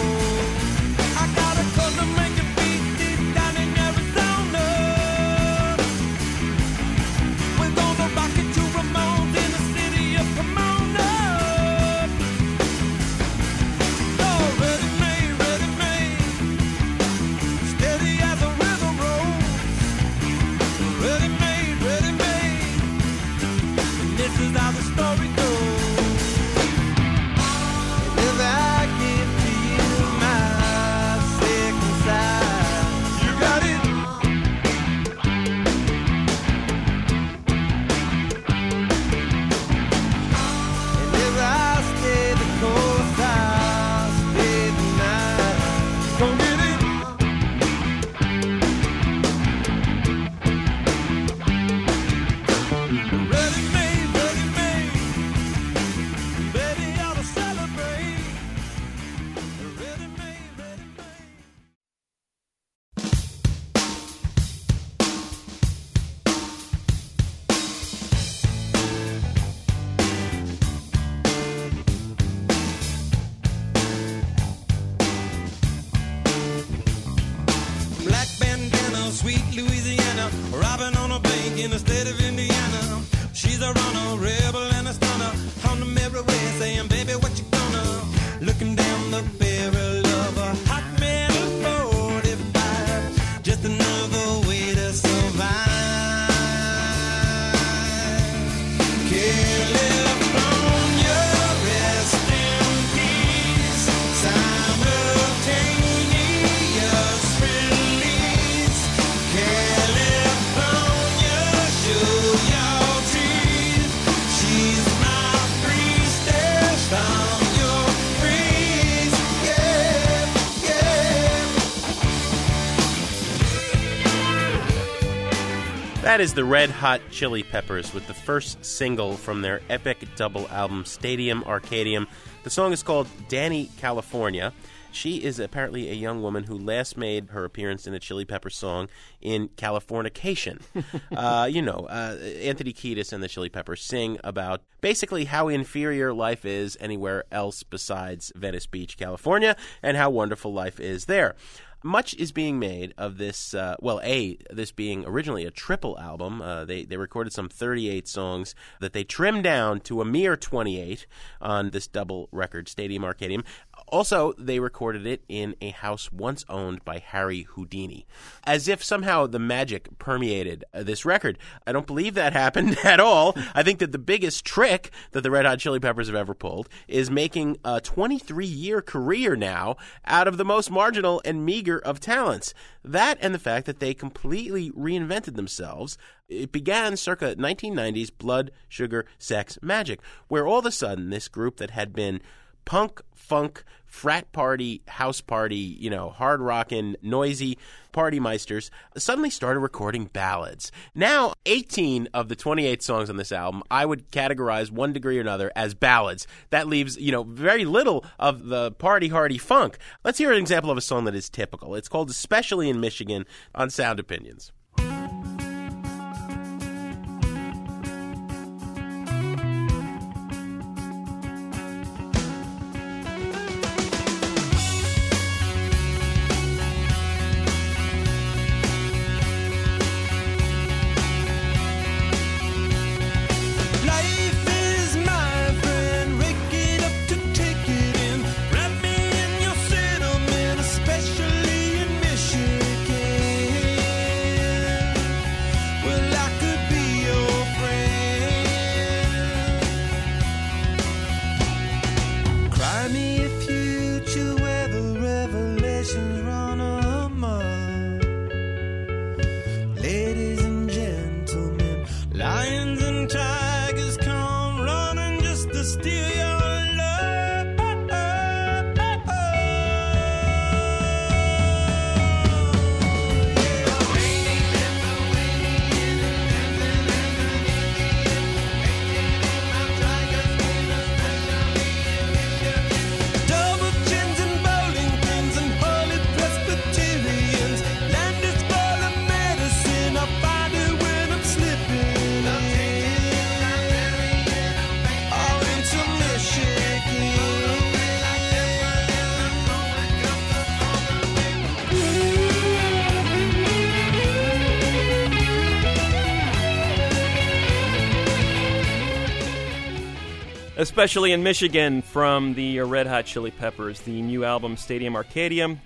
That is the Red Hot Chili Peppers with the first single from their epic double album, Stadium Arcadium. The song is called Danny California. She is apparently a young woman who last made her appearance in a Chili Peppers song in Californication. Anthony Kiedis and the Chili Peppers sing about basically how inferior life is anywhere else besides Venice Beach, California, and how wonderful life is there. Much is being made of this, this being originally a triple album. They recorded some 38 songs that they trimmed down to a mere 28 on this double record, Stadium Arcadium. Also, they recorded it in a house once owned by Harry Houdini, as if somehow the magic permeated this record. I don't believe that happened at all. I think that the biggest trick that the Red Hot Chili Peppers have ever pulled is making a 23-year career now out of the most marginal and meager of talents. That and the fact that they completely reinvented themselves. It began circa 1990s Blood, Sugar, Sex, Magic, where all of a sudden this group that had been punk, funk, frat party, house party, hard rockin', noisy party meisters suddenly started recording ballads. Now, 18 of the 28 songs on this album, I would categorize one degree or another as ballads. That leaves, very little of the party hardy funk. Let's hear an example of a song that is typical. It's called Especially in Michigan on Sound Opinions. Especially in Michigan from the Red Hot Chili Peppers, the new album Stadium Arcadium.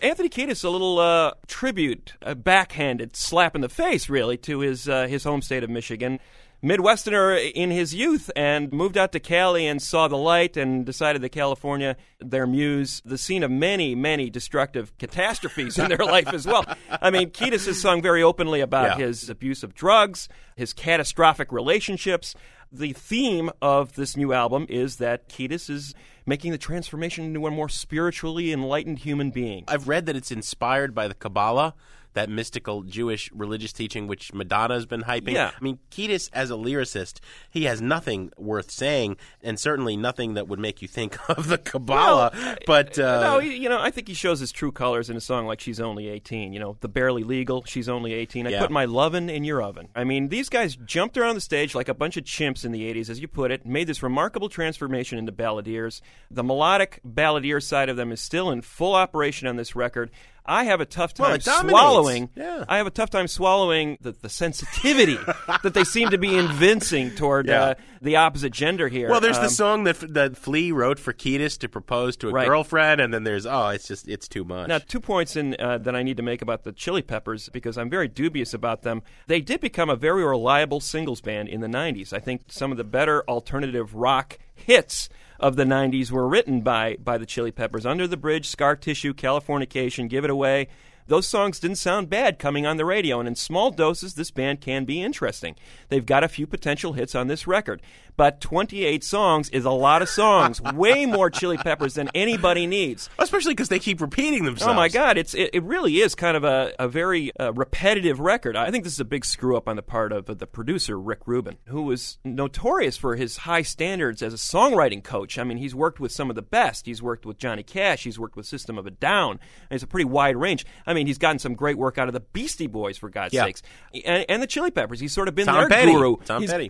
Anthony Kiedis, a little tribute, a backhanded slap in the face, really, to his home state of Michigan. Midwesterner in his youth and moved out to Cali and saw the light and decided that California, their muse, the scene of many, many destructive catastrophes in their life as well. I mean, Kiedis has sung very openly about his abuse of drugs, his catastrophic relationships. The theme of this new album is that Kiedis is making the transformation into a more spiritually enlightened human being. I've read that it's inspired by the Kabbalah, that mystical Jewish religious teaching which Madonna's been hyping. Yeah. I mean, Kiedis, as a lyricist, he has nothing worth saying, and certainly nothing that would make you think of the Kabbalah. Well, but I think he shows his true colors in a song like She's Only 18, the barely legal She's Only 18. I put my lovin' in your oven. I mean, these guys jumped around the stage like a bunch of chimps in the 80s, as you put it, made this remarkable transformation into balladeers. The melodic balladeer side of them is still in full operation on this record. I have a tough time swallowing. Yeah. I have a tough time swallowing the sensitivity that they seem to be evincing toward the opposite gender here. Well, there's the song that Flea wrote for Kiedis to propose to a girlfriend, and then there's it's too much. Now, 2 points that I need to make about the Chili Peppers, because I'm very dubious about them. They did become a very reliable singles band in the 90s. I think some of the better alternative rock hits of the 90s were written by the Chili Peppers. Under the Bridge, Scar Tissue, Californication, Give It Away. those songs didn't sound bad coming on the radio, and in small doses, this band can be interesting. They've got a few potential hits on this record, but 28 songs is a lot of songs, way more Chili Peppers than anybody needs. Especially because they keep repeating themselves. Oh, my God. It really is kind of a very repetitive record. I think this is a big screw-up on the part of the producer, Rick Rubin, who was notorious for his high standards as a songwriting coach. I mean, he's worked with some of the best. He's worked with Johnny Cash. He's worked with System of a Down. It's a pretty wide range. I mean, he's gotten some great work out of the Beastie Boys, for God's sakes, and the Chili Peppers. He's sort of been their guru.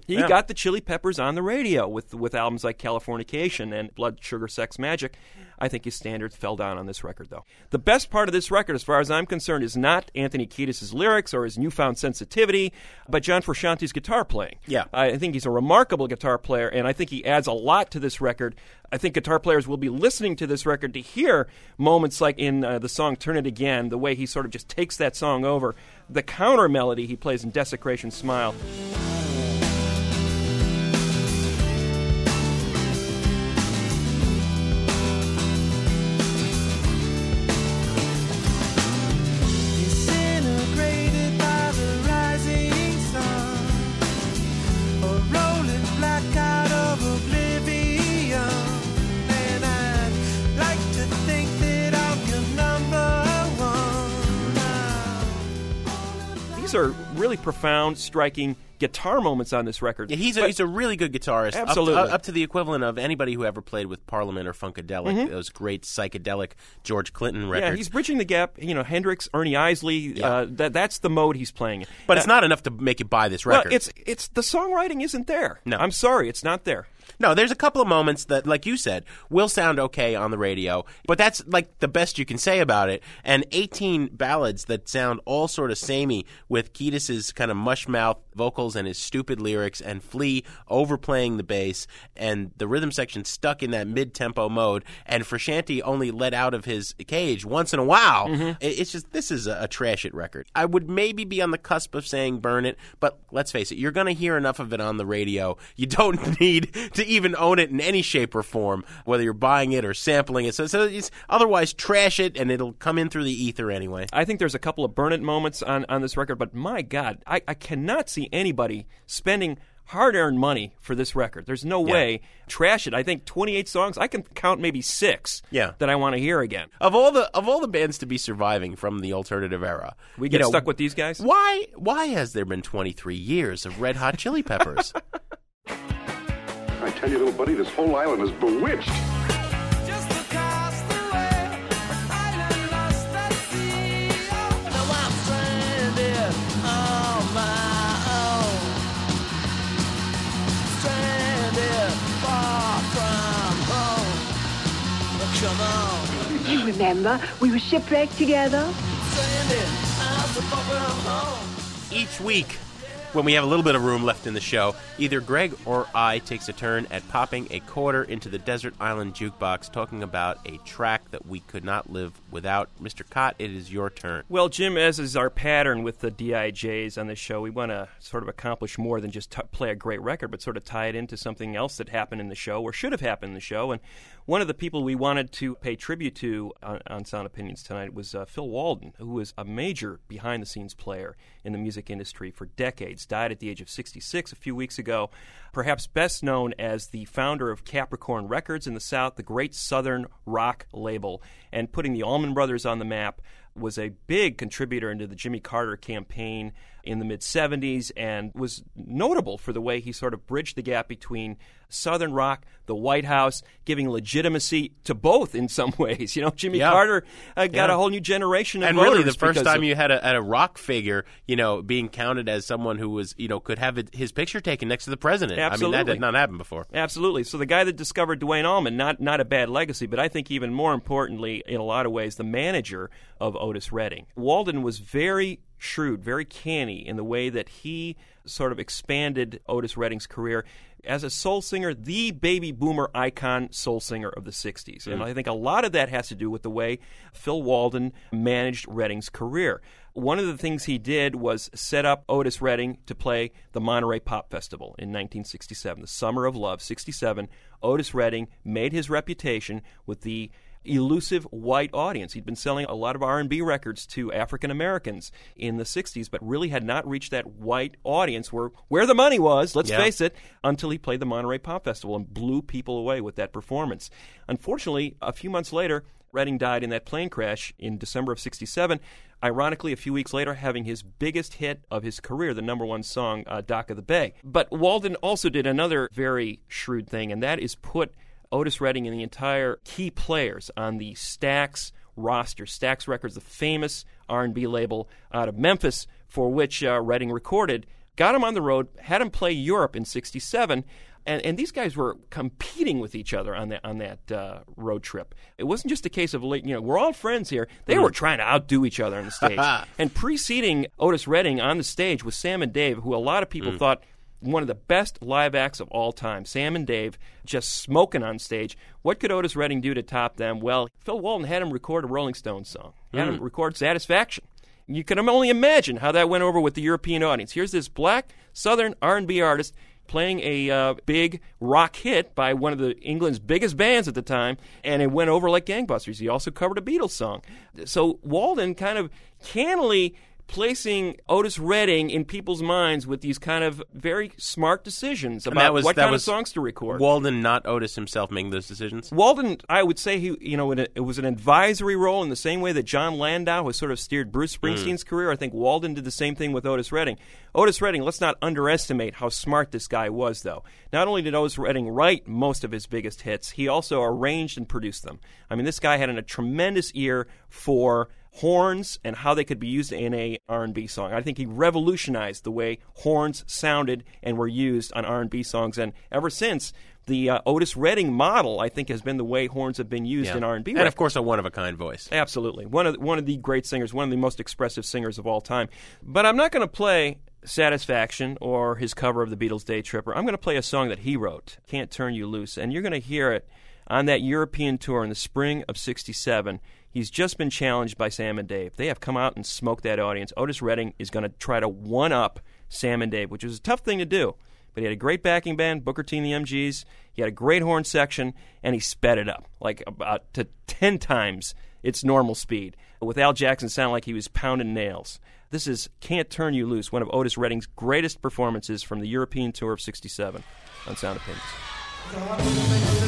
He got the Chili Peppers on the radio with albums like Californication and Blood Sugar Sex Magic. I think his standards fell down on this record, though. The best part of this record, as far as I'm concerned, is not Anthony Kiedis' lyrics or his newfound sensitivity, but John Frusciante's guitar playing. Yeah. I think he's a remarkable guitar player, and I think he adds a lot to this record. I think guitar players will be listening to this record to hear moments like in the song Turn It Again, the way he sort of just takes that song over, the counter melody he plays in Desecration Smile. These are really profound, striking guitar moments on this record. Yeah, he's a really good guitarist. Absolutely. Up to the equivalent of anybody who ever played with Parliament or Funkadelic, those great psychedelic George Clinton records. Yeah, he's bridging the gap. You know, Hendrix, Ernie Isley, that's the mode he's playing. But it's not enough to make you buy this record. Well, it's the songwriting isn't there. No. I'm sorry, it's not there. No, there's a couple of moments that, like you said, will sound okay on the radio, but that's like the best you can say about it. And 18 ballads that sound all sort of samey with Kiedis' kind of mush-mouth vocals and his stupid lyrics and Flea overplaying the bass and the rhythm section stuck in that mid-tempo mode and Frusciante only let out of his cage once in a while. Mm-hmm. It's just, this is a trash it record. I would maybe be on the cusp of saying burn it, but let's face it, you're going to hear enough of it on the radio. You don't need to even own it in any shape or form, whether you're buying it or sampling it. So it's otherwise trash it, and it'll come in through the ether anyway. I think there's a couple of burn it moments on this record, but my God, I cannot see anybody spending hard-earned money for this record. There's no way. Trash it. I think 28 songs, I can count maybe 6 that I want to hear again. Of all the bands to be surviving from the alternative era. We get stuck with these guys? Why has there been 23 years of Red Hot Chili Peppers? I tell you, little buddy, this whole island is bewitched. Just across the way, island lost at sea. Now I'm stranded on my own. Stranded far from home. Come on. You remember we were shipwrecked together? Stranded out the far from home. Each week, when we have a little bit of room left in the show, either Greg or I takes a turn at popping a quarter into the Desert Island Jukebox, talking about a track that we could not live without. Mr. Kot, it is your turn. Well, Jim, as is our pattern with the DIJs on this show, we want to sort of accomplish more than just play a great record, but sort of tie it into something else that happened in the show or should have happened in the show. And one of the people we wanted to pay tribute to on Sound Opinions tonight was Phil Walden, who was a major behind-the-scenes player in the music industry for decades. Died at the age of 66 a few weeks ago, perhaps best known as the founder of Capricorn Records in the South, the great Southern rock label, and putting the Allman Brothers on the map, was a big contributor into the Jimmy Carter campaign in the mid-'70s and was notable for the way he sort of bridged the gap between Southern rock, the White House, giving legitimacy to both in some ways. You know, Jimmy Carter got a whole new generation of and voters. And really the first time you had a rock figure, you know, being counted as someone who was, you know, could have his picture taken next to the president. Absolutely. I mean, that did not happen before. Absolutely. So the guy that discovered Duane Allman, not a bad legacy, but I think even more importantly, in a lot of ways, the manager of Otis Redding. Walden was very shrewd, very canny in the way that he sort of expanded Otis Redding's career as a soul singer, the baby boomer icon soul singer of the 60s. And I think a lot of that has to do with the way Phil Walden managed Redding's career. One of the things he did was set up Otis Redding to play the Monterey Pop Festival in 1967, the Summer of Love, 67. Otis Redding made his reputation with the elusive white audience. He'd been selling a lot of R&B records to African Americans in the 60s, but really had not reached that white audience where the money was, let's face it, until he played the Monterey Pop Festival and blew people away with that performance. Unfortunately, a few months later, Redding died in that plane crash in December of 67. Ironically, a few weeks later, having his biggest hit of his career, the #1 song, Dock of the Bay. But Walden also did another very shrewd thing, and that is put Otis Redding and the entire key players on the Stax roster. Stax Records, the famous R&B label out of Memphis, for which Redding recorded, got him on the road, had him play Europe in 67, and these guys were competing with each other on that road trip. It wasn't just a case of, we're all friends here. They were trying to outdo each other on the stage. And preceding Otis Redding on the stage was Sam and Dave, who a lot of people thought one of the best live acts of all time. Sam and Dave just smoking on stage. What could Otis Redding do to top them? Well, Phil Walden had him record a Rolling Stones song. Had him record Satisfaction. You can only imagine how that went over with the European audience. Here's this black Southern R&B artist playing a big rock hit by one of England's biggest bands at the time, and it went over like gangbusters. He also covered a Beatles song. So Walden kind of cannily placing Otis Redding in people's minds with these kind of very smart decisions about what kind of songs to record. Walden, not Otis himself, making those decisions? Walden, I would say, it was an advisory role in the same way that John Landau has sort of steered Bruce Springsteen's career. I think Walden did the same thing with Otis Redding. Otis Redding, let's not underestimate how smart this guy was, though. Not only did Otis Redding write most of his biggest hits, he also arranged and produced them. I mean, this guy had a tremendous ear for horns and how they could be used in a R&B song. I think he revolutionized the way horns sounded and were used on R&B songs. And ever since, the Otis Redding model, I think, has been the way horns have been used in R&B. And, of course, a one-of-a-kind voice. Absolutely. One of the great singers, one of the most expressive singers of all time. But I'm not going to play Satisfaction or his cover of the Beatles' Day Tripper. I'm going to play a song that he wrote, Can't Turn You Loose. And you're going to hear it on that European tour in the spring of 67. He's just been challenged by Sam and Dave. They have come out and smoked that audience. Otis Redding is going to try to one-up Sam and Dave, which was a tough thing to do. But he had a great backing band, Booker T and the MGs. He had a great horn section, and he sped it up, like about to 10 times its normal speed, with Al Jackson sounding like he was pounding nails. This is Can't Turn You Loose, one of Otis Redding's greatest performances from the European tour of 67 on Sound Opinions.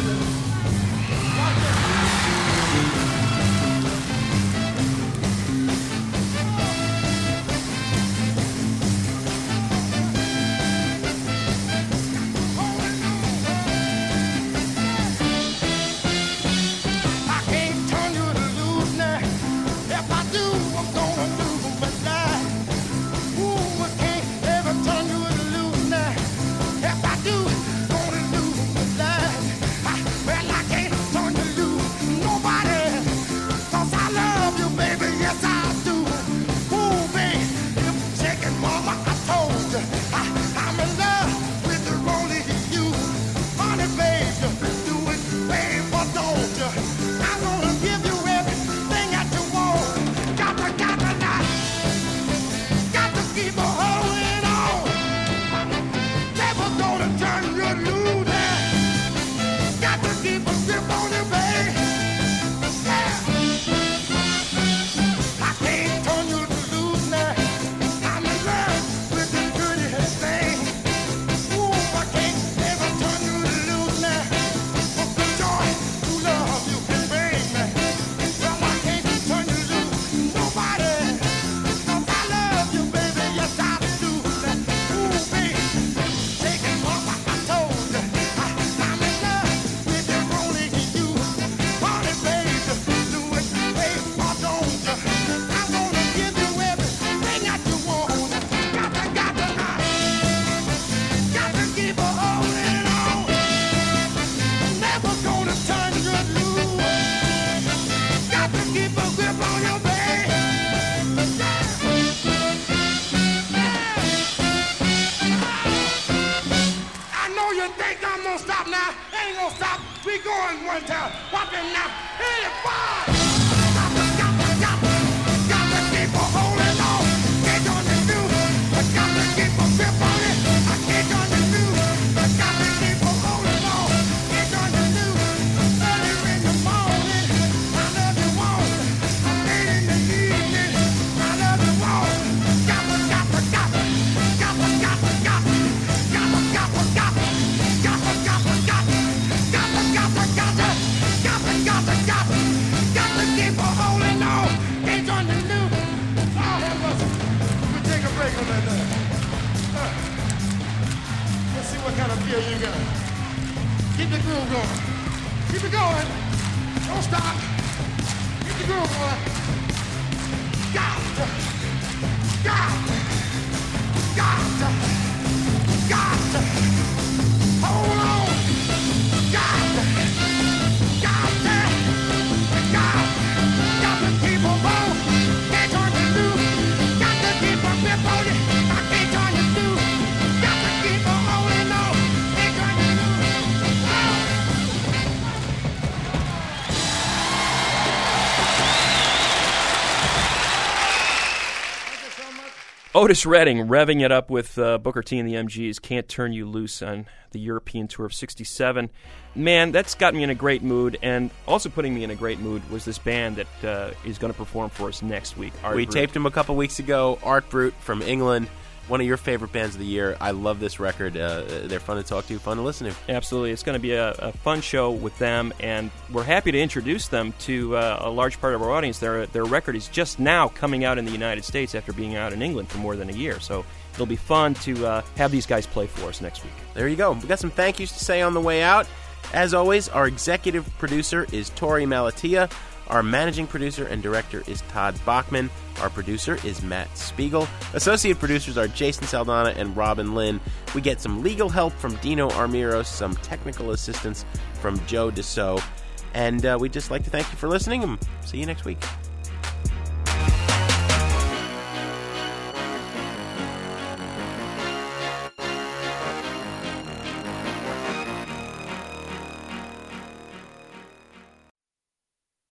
Keep the groove going. Keep it going. Don't stop. Keep the groove going. Gotcha. Gotcha. Gotcha. Gotcha. Hold on. Gotcha. Gotcha. Gotcha. Got to keep on rolling. Can't turn you through. Got to keep on grip on it. I can't turn you through. Got to keep on holding on. Can't turn you through. Thank you so much. Otis Redding revving it up with Booker T and the MGs. Can't Turn You Loose on the European tour of '67. Man, that's got me in a great mood, and also putting me in a great mood was this band that is going to perform for us next week. We taped them a couple weeks ago. Art Brut from England, one of your favorite bands of the year. I love this record. They're fun to talk to, fun to listen to. Absolutely. It's going to be a fun show with them, and we're happy to introduce them to a large part of our audience. Their record is just now coming out in the United States after being out in England for more than a year, so it'll be fun to have these guys play for us next week. There you go. We've got some thank yous to say on the way out. As always, our executive producer is Tori Malatia. Our managing producer and director is Todd Bachman. Our producer is Matt Spiegel. Associate producers are Jason Saldana and Robin Lynn. We get some legal help from Dino Armiro, some technical assistance from Joe Dassault. And we'd just like to thank you for listening, and see you next week.